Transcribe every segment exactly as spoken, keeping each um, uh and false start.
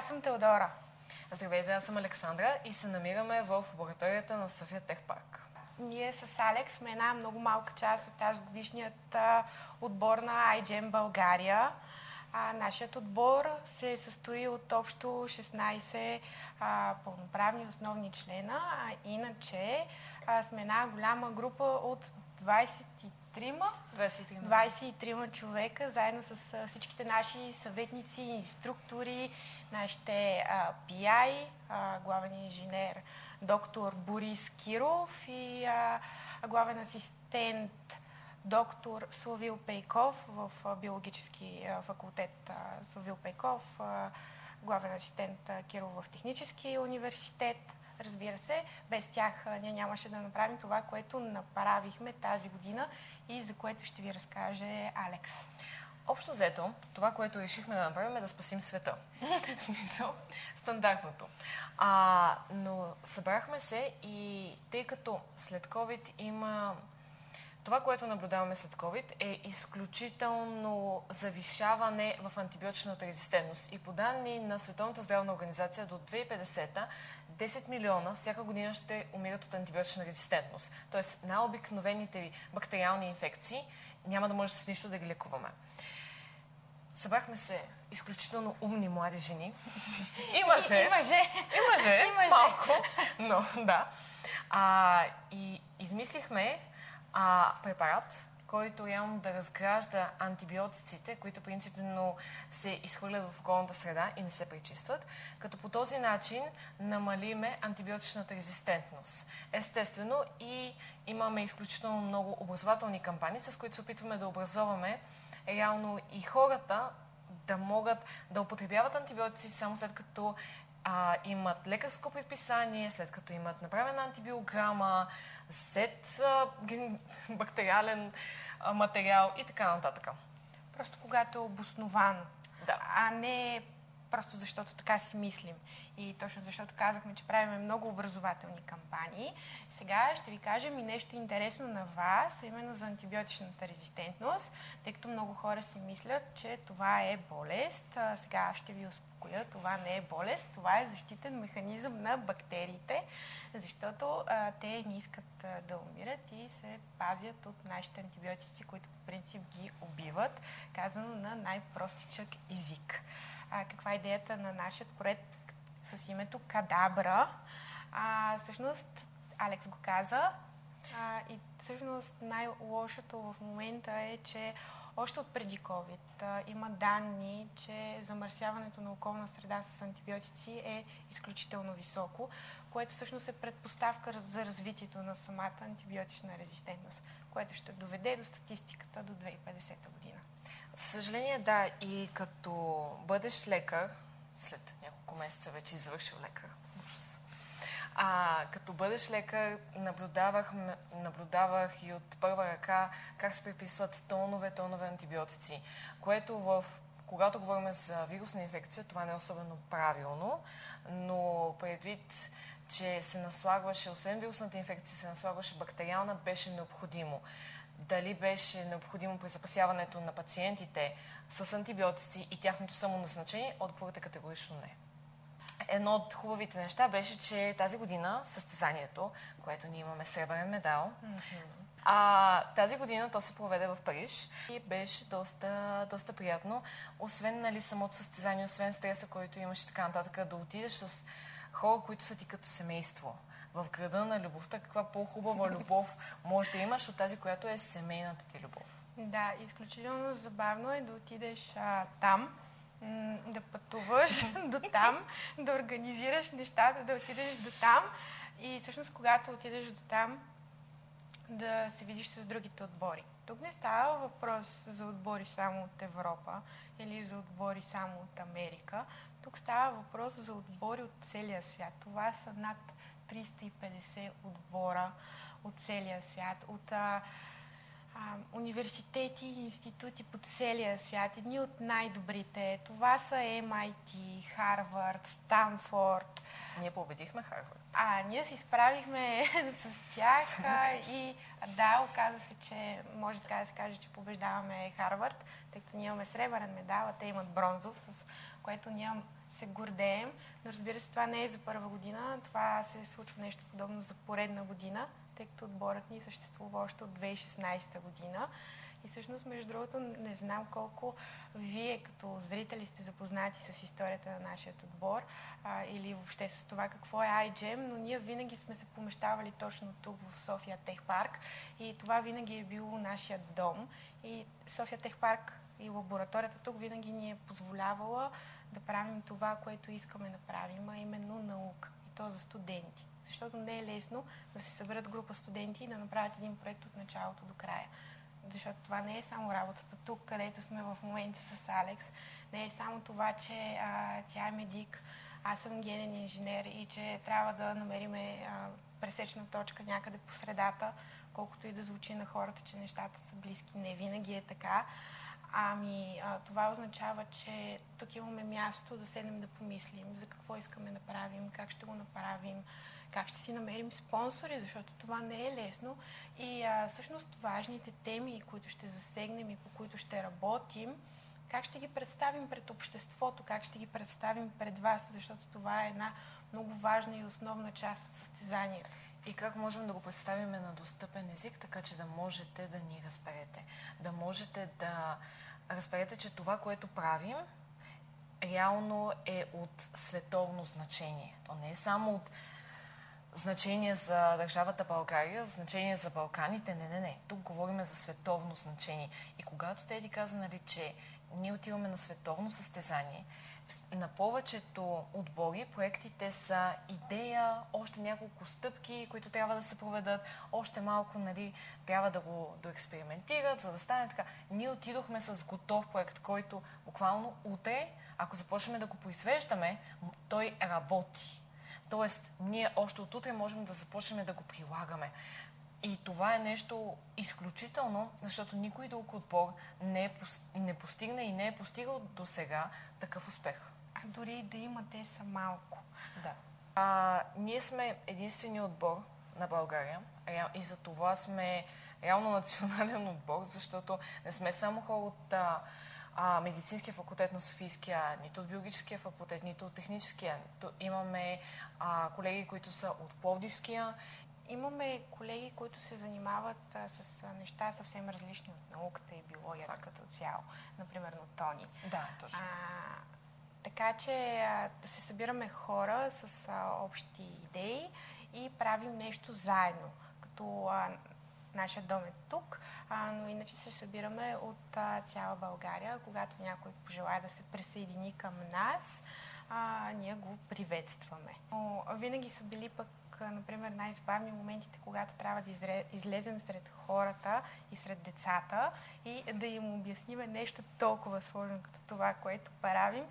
аз съм Теодора. Здравейте, аз съм Александра и се намираме в лабораторията на Sofia Tech Park. Ние с Алекс сме една много малка част от тази годишният отбор на iGEM България. А, нашият отбор се състои от общо шестнайсет а, пълноправни основни члена, а иначе а, сме една голяма група от двайсет и трима човека, заедно с а, всичките наши съветници, инструктори, нашите а, пи ай, а, главен инженер доктор Борис Киров и а, главен асистент доктор Словил Пейков в биологически факултет. Словил Пейков, главен асистент Киров в технически университет. Разбира се, без тях ние нямаше да направим това, което направихме тази година и за което ще ви разкаже Алекс. Общо взето, това, което решихме да направим, е да спасим света. В смисъл, стандартното. А, но събрахме се и тъй като след COVID има... Това, което наблюдаваме след COVID, е изключително завишаване в антибиотичната резистентност. И по данни на Световната здравна организация до две хиляди и петдесета десет милиона всяка година ще умират от антибиотична резистентност. Тоест, на обикновените ви бактериални инфекции няма да може с нищо да ги лекуваме. Събрахме се изключително умни млади жени. И мъже. И, и мъже. И мъже. И мъже. Малко. Но, да. А, и измислихме А, препарат, който реално да разгражда антибиотиците, които принципно се изхвърлят в околната среда и не се пречистват, като по този начин намалиме антибиотичната резистентност. Естествено, и имаме изключително много образователни кампании, с които се опитваме да образоваме реално и хората да могат да употребяват антибиотици само след като А, имат лекарско предписание, след като имат направена антибиограма, сет а, ген, бактериален а, материал и така нататък. Просто когато е обоснован, да. А не просто защото така си мислим. И точно защото казахме, че правиме много образователни кампании. Сега ще ви кажем и нещо интересно на вас, именно за антибиотичната резистентност, тъй като много хора си мислят, че това е болест. А, сега ще ви успокоя. Това не е болест, това е защитен механизъм на бактериите, защото а, те не искат а, да умират и се пазят от нашите антибиотици, които по принцип ги убиват, казано на най-простичък език. А, каква е идеята на нашия проект с името Кадабра? А, всъщност, Алекс го каза а, и всъщност най-лошото в момента е, че още от преди COVID а, има данни, че замърсяването на околна среда с антибиотици е изключително високо, което всъщност е предпоставка за развитието на самата антибиотична резистентност, което ще доведе до статистиката до две хиляди и петдесета година. За съжаление, да, и като бъдеш лекар, след няколко месеца вече извършил лекар, ужас. А, като бъдеш лекар, наблюдавах, наблюдавах и от първа ръка как се приписват тонове, тонове антибиотици, което в, когато говорим за вирусна инфекция, това не е особено правилно, но предвид, че се наслагваше, освен вирусната инфекция, се наслагваше бактериална, беше необходимо. Дали беше необходимо при запасяването на пациентите с антибиотици и тяхното самоназначение, отговорът е категорично не. Едно от хубавите неща беше, че тази година състезанието, което ние имаме сребърен медал, mm-hmm. а, тази година то се проведе в Париж и беше доста, доста приятно. Освен нали, самото състезание, освен стреса, който имаш и така нататък, да отидеш с хора, които са ти като семейство. В града на любовта, каква по-хубава любов може да имаш от тази, която е семейната ти любов. Да, изключително забавно е да отидеш а, там, да пътуваш до там, да организираш нещата, да отидеш до там и всъщност когато отидеш до там да се видиш с другите отбори. Тук не става въпрос за отбори само от Европа или за отбори само от Америка. Тук става въпрос за отбори от целия свят. Това са над триста и петдесет отбора от целия свят. От университети и институти по целия свят, едни от най-добрите. Това са Ем Ай Ти, Харвард, Станфорд. Ние победихме Харвард. А, ние се справихме с тях и да, оказа се, че може така да се каже, че побеждаваме Харвард, тъй като ние имаме сребърен медал, а те имат бронзов, с което ние се гордеем, но разбира се, това не е за първа година. Това се случва нещо подобно за поредна година, тъй като отборът ни съществува още от две хиляди и шестнадесета година. И всъщност, между другото, не знам колко вие като зрители сте запознати с историята на нашия отбор а, или въобще с това какво е iGEM, но ние винаги сме се помещавали точно тук в Sofia Tech Park и това винаги е било нашия дом. И Sofia Tech Park и лабораторията тук винаги ни е позволявала да правим това, което искаме да правим, а именно наука. И то за студенти. Защото не е лесно да се съберат група студенти и да направят един проект от началото до края. Защото това не е само работата тук, където сме в момента с Алекс. Не е само това, че а, тя е медик, аз съм генен инженер и че трябва да намериме а, пресечна точка някъде по средата, колкото и да звучи на хората, че нещата са близки. Не винаги е така. Ами а, това означава, че тук имаме място да седнем да помислим за какво искаме да правим, как ще го направим, как ще си намерим спонсори, защото това не е лесно. И а, всъщност важните теми, които ще засегнем и по които ще работим, как ще ги представим пред обществото, как ще ги представим пред вас, защото това е една много важна и основна част от състезанието. И как можем да го представим на достъпен език, така че да можете да ни разберете. Да можете да разберете, че това, което правим, реално е от световно значение. То не е само от значение за държавата България, значение за Балканите. Не, не, не. Тук говорим за световно значение. И когато те ти каза, нали, че ние отиваме на световно състезание, на повечето отбори проектите са идея, още няколко стъпки, които трябва да се проведат, още малко, нали, трябва да го доекспериментират, за да стане така. Ние отидохме с готов проект, който буквално утре, ако започнем да го произвеждаме, той работи. Тоест, ние още от утре можем да започнем да го прилагаме. И това е нещо изключително, защото никой друг отбор не, е, не постигна и не е постигал до сега такъв успех. А дори да има, те са малко. Да. А, ние сме единственият отбор на България и за това сме реално национален отбор, защото не сме само хора от а, а, медицинския факултет на Софийския, нито от биологическия факултет, нито от техническия. Имаме а, колеги, които са от Пловдивския. Имаме колеги, които се занимават а, с а, неща съвсем различни от науката и биологията като цяло. Например, от Тони. Да, точно. А, така че а, се събираме хора с а, общи идеи и правим нещо заедно. Като а, нашия дом е тук, а, но иначе се събираме от а, цяла България. Когато някой пожелая да се присъедини към нас, а, ние го приветстваме. Но винаги са били пък например, най-забавни моментите, когато трябва да изре... излезем сред хората и сред децата и да им обясниме нещо толкова сложно като това, което правим.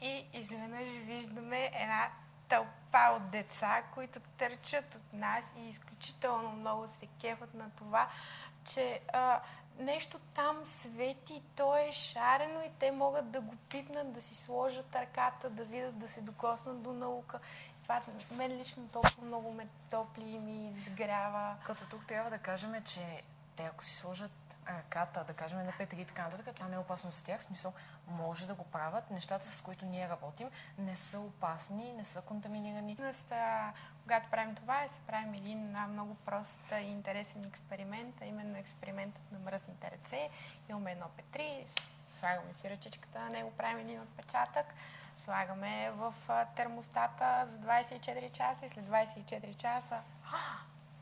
И изведнъж виждаме една тълпа от деца, които търчат от нас и изключително много се кефат на това, че а, нещо там свети, то е шарено и те могат да го пипнат, да си сложат ръката, да видят, да се докоснат до наука. Това мен лично толкова много ме топли и ми изгрява. Като тук трябва да кажем, че те ако си сложат ръката, да кажем на Петър и така нататък, това не е опасно за тях. В смисъл, може да го правят. Нещата, с които ние работим, не са опасни, не са контаминирани. Когато правим това, се правим един много прост и интересен експеримент, а именно експериментът на мръсните ръце. Имаме едно петри, слагаме си ръчичката на него, правим един отпечатък, слагаме в термостата за двадесет и четири часа и след двадесет и четири часа а,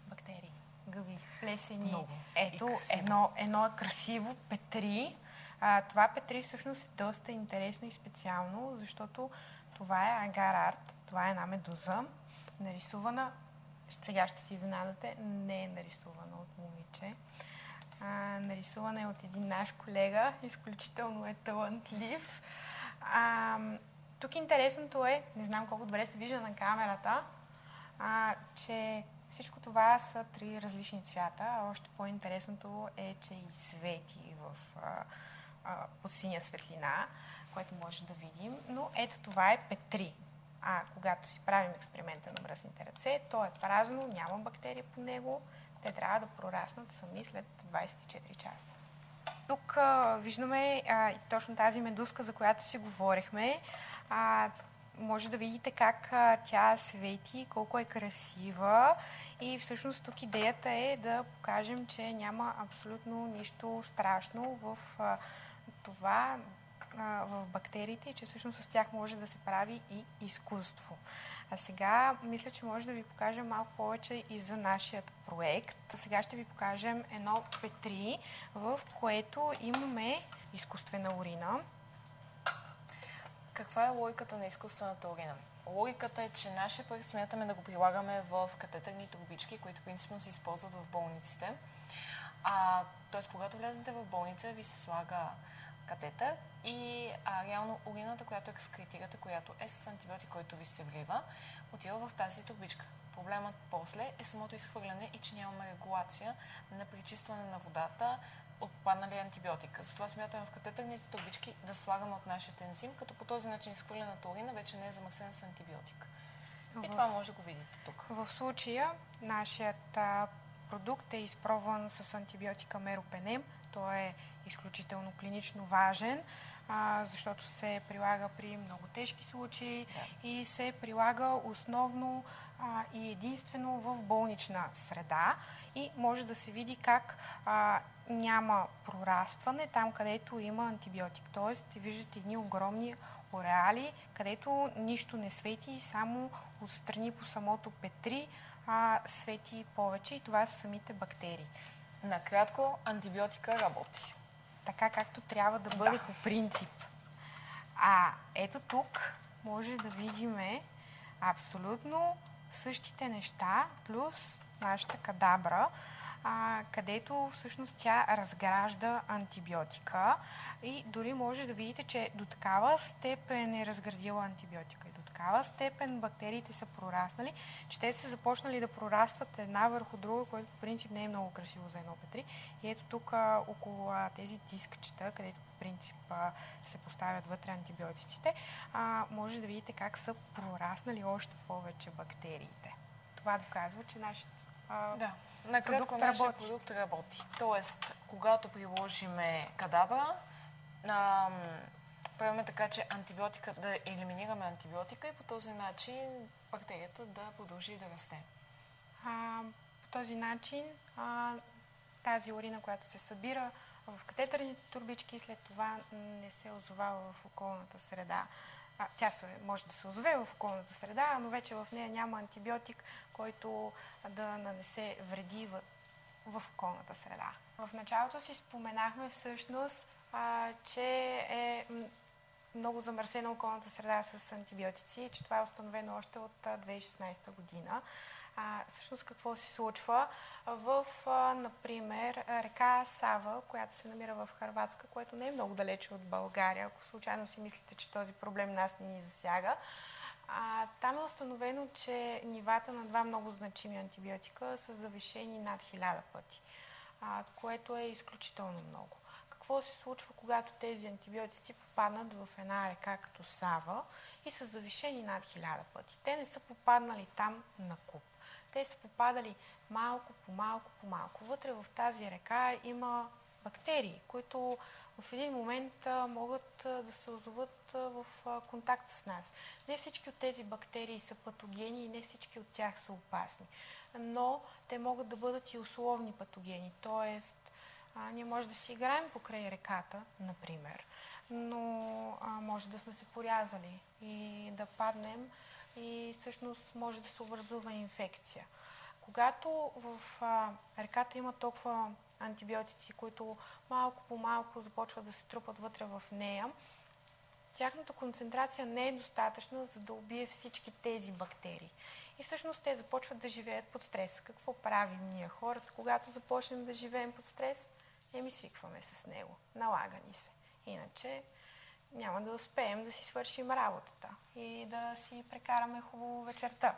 бактерии, гъби, плесени. Много. Ето, едно, едно е красиво петри. А, това петри всъщност е доста интересно и специално, защото това е агар арт, това е една медуза, нарисувана, сега ще си изненадате, не е нарисувана от момиче. А, нарисувана е от един наш колега, изключително е талантлив. А, тук интересното е, не знам колко добре се вижда на камерата, а, че всичко това са три различни цвята, а още по-интересното е, че и свети в, а, а, под синя светлина, което може да видим, но ето това е петри. А когато си правим експеримента на мръсните ръце, то е празно, няма бактерии по него, те трябва да прораснат сами след двадесет и четири часа. Тук а, виждаме а, точно тази медузка, за която си говорихме. А, може да видите как а, тя свети, колко е красива. И всъщност тук идеята е да покажем, че няма абсолютно нищо страшно в а, това, а, в бактериите, и че всъщност с тях може да се прави и изкуство. А сега мисля, че може да ви покажем малко повече и за нашия проект. А сега ще ви покажем едно петри, в което имаме изкуствена урина. Каква е логиката на изкуствената урина? Логиката е, че нашия проект смятаме да го прилагаме в катетърни трубички, които принципно се използват в болниците. А, тоест, когато влезете в болница, ви се слага катетър и а, реално урината, която екскретирате, която е с антибиотик, който ви се влива, отива в тази трубичка. Проблемът после е самото изхвърляне и че нямаме регулация на пречистване на водата от попаднали антибиотика. Затова смятаме в катетърните трубички да слагаме от нашия ензим, като по този начин изхвърлената урина вече не е замърсена с антибиотик. В... И това може да го видите тук. В случая нашият а, продукт е изпробван с антибиотика Meropenem. Той е изключително клинично важен, а, защото се прилага при много тежки случаи, да, и се прилага основно а, и единствено в болнична среда. И може да се види как а, няма прорастване там, където има антибиотик. Тоест, виждате едни огромни ореали, където нищо не свети, само отстрани по самото петри а, свети повече, и това са самите бактерии. Накратко, антибиотика работи. Така, както трябва да бъде, да, по принцип. А ето тук може да видим абсолютно същите неща, плюс нашата кадабра, а, където всъщност тя разгражда антибиотика. И дори може да видите, че до такава степен е разградила антибиотика. И до такава степен бактериите са прораснали, че те са започнали да прорастват една върху друга, което по принцип не е много красиво за едно петри. И ето тук а, около а, тези дискчета, където по принцип а, се поставят вътре антибиотиците, а, може да видите как са прораснали още повече бактериите. Това доказва, че нашите А, да, накратко продукт нашия работи. продукт работи. Тоест, когато приложиме кадабра, а, правиме така, че антибиотика, да елиминираме антибиотика и по този начин бактерията да продължи да расте. А, по този начин а, тази урина, която се събира в катетърните турбички, след това не се озовава в околната среда. А, тя се, може да се озове в околната среда, но вече в нея няма антибиотик, който да нанесе вреди в, в околната среда. В началото си споменахме всъщност, а, че е много замърсена околната среда с антибиотици и че това е установено още от две хиляди и шестнадесета година. А, всъщност какво се случва в, а, например, река Сава, която се намира в Харватска, което не е много далече от България, ако случайно си мислите, че този проблем нас не ни засяга. А, там е установено, че нивата на два много значими антибиотика са завишени над хиляда пъти, а, което е изключително много. Какво се случва, когато тези антибиотици попаднат в една река като Сава и са завишени над хиляда пъти? Те не са попаднали там на куп. Те са попадали малко, по-малко, по-малко. Вътре в тази река има бактерии, които в един момент могат да се озоват в контакт с нас. Не всички от тези бактерии са патогени и не всички от тях са опасни, но те могат да бъдат и условни патогени, т.е. ние може да си играем покрай реката, например, но а, може да сме се порязали и да паднем и всъщност може да се образува инфекция. Когато в а, реката има толкова антибиотици, които малко по малко започват да се трупат вътре в нея, тяхната концентрация не е достатъчна, за да убие всички тези бактерии. И всъщност те започват да живеят под стрес. Какво правим ние хората, когато започнем да живеем под стрес? Еми свикваме с него. Налага ни се. Иначе няма да успеем да си свършим работата и да си прекараме хубаво вечерта.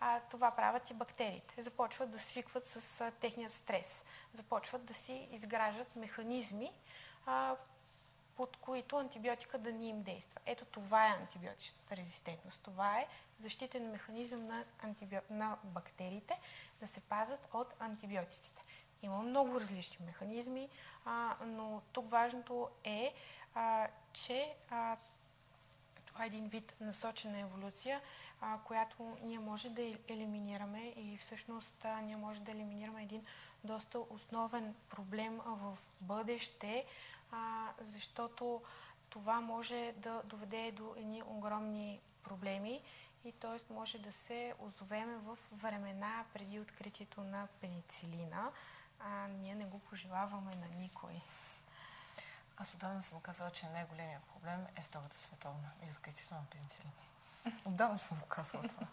А това правят и бактериите. Започват да свикват с а, техния стрес. Започват да си изграждат механизми, а, под които антибиотика да не им действа. Ето това е антибиотичната резистентност. Това е защитен механизъм на, антиби... на бактериите да се пазят от антибиотиците. Има много различни механизми, а, но тук важното е, а, че а, Това е един вид насочена еволюция, а, която ние може да елиминираме и всъщност а, ние може да елиминираме един доста основен проблем в бъдеще, а, защото това може да доведе до едни огромни проблеми и т.е. може да се озовеме в времена преди откритието на пеницилина. А, ние не го пожелаваме на никой. Аз отдавна съм казала, че най-големия проблем е Втората световна и откритието на пеницилина. Отдавна съм го казала това.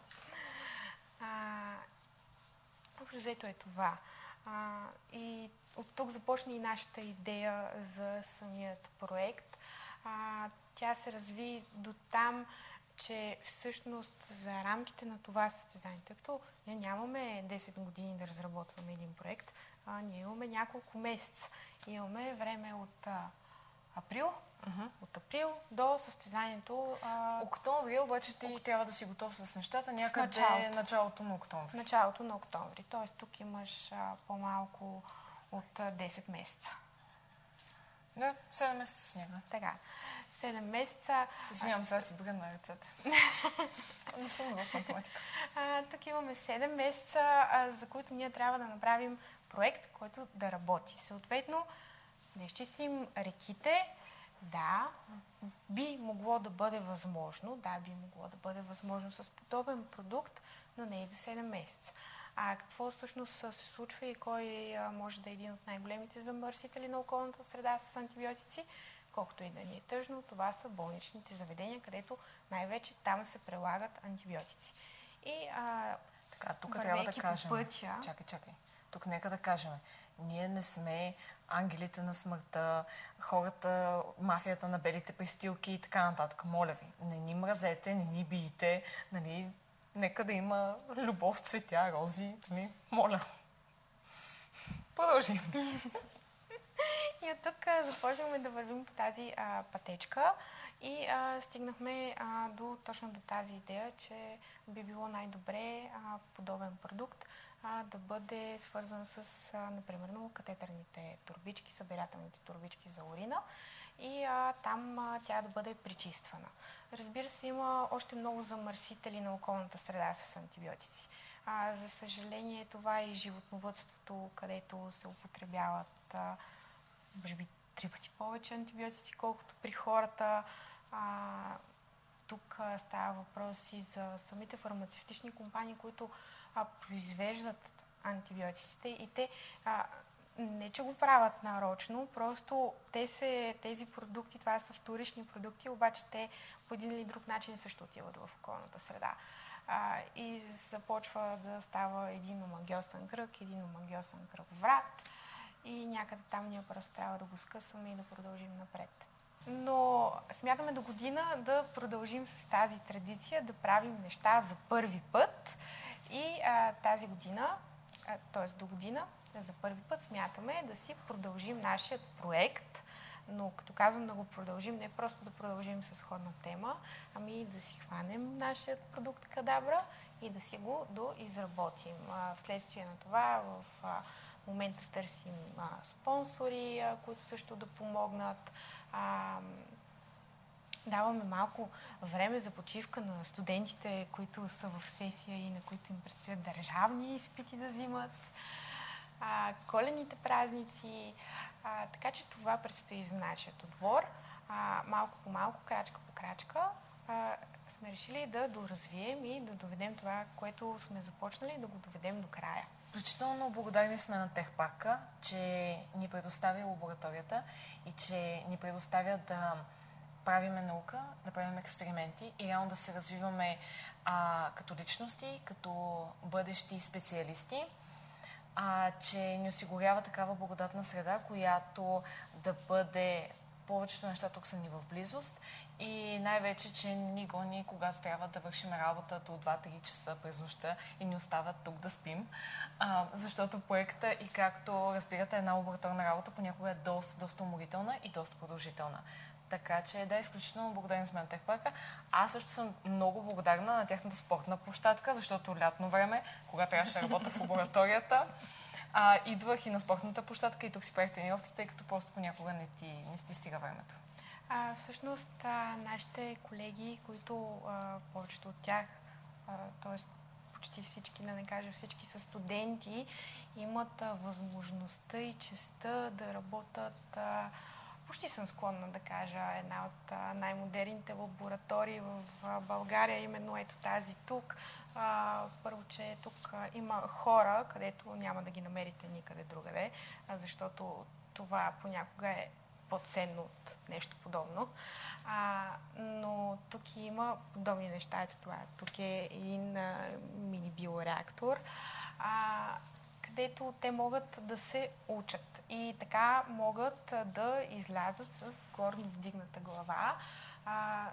Общо е това. А, и от тук започна и нашата идея за самият проект. А, тя се разви до там, че всъщност за рамките на това състезание, тъй като ние нямаме десет години да разработваме един проект, а ние имаме няколко месеца. Имаме време от а, април, uh-huh. от април до състезанието. А... Октомври, обаче ти Ок... трябва да си готов с нещата някъде началото. началото на октомври. Началото на октомври, т.е. тук имаш а, по-малко от а, десет месеца. Да, седем месеца с него. Така. седем месеца. Извинявам, сега си брън на ръцете. Не съм в математика. А, тук имаме седем месеца, а, за които ние трябва да направим проект, който да работи. Съответно, да изчистим реките, да, би могло да бъде възможно, да, би могло да бъде възможно с подобен продукт, но не и за седем месеца. А какво всъщност се случва и кой може да е един от най-големите замърсители на околната среда с антибиотици? Колкото и да ни е тъжно, това са болничните заведения, където най-вече там се прилагат антибиотици. И а, така, тук трябва да кажем. Пътя... Чакай, чакай. Тук нека да кажем. Ние не сме ангелите на смъртта, хората, мафията на белите престилки и така нататък. Моля ви, не ни мразете, не ни биете, нали... Нека да има любов, цветя, рози. Нали? Моля. Продължим. И от тук започнахме да вървим по тази а, пътечка и а, стигнахме а, до точно до тази идея, че би било най-добре а, подобен продукт а, да бъде свързан с, а, например, катетерните турбички, събирателните турбички за урина и а, там а, тя да бъде пречиствана. Разбира се, има още много замърсители на околната среда с антибиотици. А, за съжаление, това е и животновъдството, където се употребяват а, може би три пъти повече антибиотици, колкото при хората. А, тук а, става въпрос и за самите фармацевтични компании, които а, произвеждат антибиотиците и те а, не че го правят нарочно, просто те се, тези продукти, това са вторични продукти, обаче те по един или друг начин също отиват в околната среда. А, и започва да става един омагьосан кръг, един омагьосан кръг врат. И някъде там ние просто трябва да го скъсаме и да продължим напред. Но смятаме до година да продължим с тази традиция, да правим неща за първи път. И а, тази година, т.е. до година, за първи път смятаме да си продължим нашия проект. Но като казвам да го продължим, не просто да продължим с сходна тема, ами да си хванем нашия продукт Кадабра и да си го доизработим. А, вследствие на това в... А, В момента търсим а, спонсори, а, които също да помогнат. А, даваме малко време за почивка на студентите, които са в сесия и на които им предстоят държавни изпити да взимат, а, колените празници. А, така че това предстои за нашия отбор. А, малко по малко, крачка по крачка а, сме решили да доразвием и да доведем това, което сме започнали, да го доведем до края. Изключително благодарни сме на Техпарка, че ни предоставя лабораторията и че ни предоставя да правиме наука, да правим експерименти и реално да се развиваме а, като личности, като бъдещи специалисти, а, че ни осигурява такава благодатна среда, която да бъде повечето неща тук са ни в близост и най-вече, че ни гони, когато трябва да вършим работа до два-три часа през нощта и ни остават тук да спим, а, защото проекта и както разбирате една лабораторна работа понякога е доста, доста уморителна и доста продължителна. Така че да, изключително благодарен сме на Техпарка. Аз също съм много благодарна на тяхната спортна площадка, защото лятно време, когато трябваше да работя в лабораторията, А, идвах и на спортната площадка и тук си правих тренировките, тъй като просто понякога не ти не стига времето. А, всъщност а, нашите колеги, които а, повечето от тях, т.е. почти всички, да не кажа всички, са студенти, имат а, възможността и честта да работят, а, почти съм склонна да кажа, една от а, най-модерните лаборатории в а, България, именно ето тази тук. А, първо, че тук а, има хора, където няма да ги намерите никъде другаде, а, защото това понякога е по-ценно от нещо подобно. А, но тук има подобни неща. Ето това. Тук е един а, мини-биореактор, а, където те могат да се учат. И така могат а, да излязат с горно вдигната глава, а,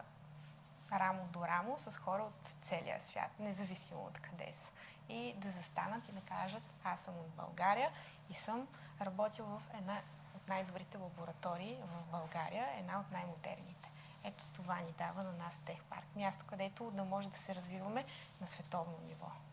рамо до рамо, с хора от целия свят, независимо от къде са. И да застанат и да кажат: аз съм от България и съм работил в една най-добрите лаборатории в България, една от най-модерните. Ето това ни дава на нас Техпарк. Място, където да може да се развиваме на световно ниво.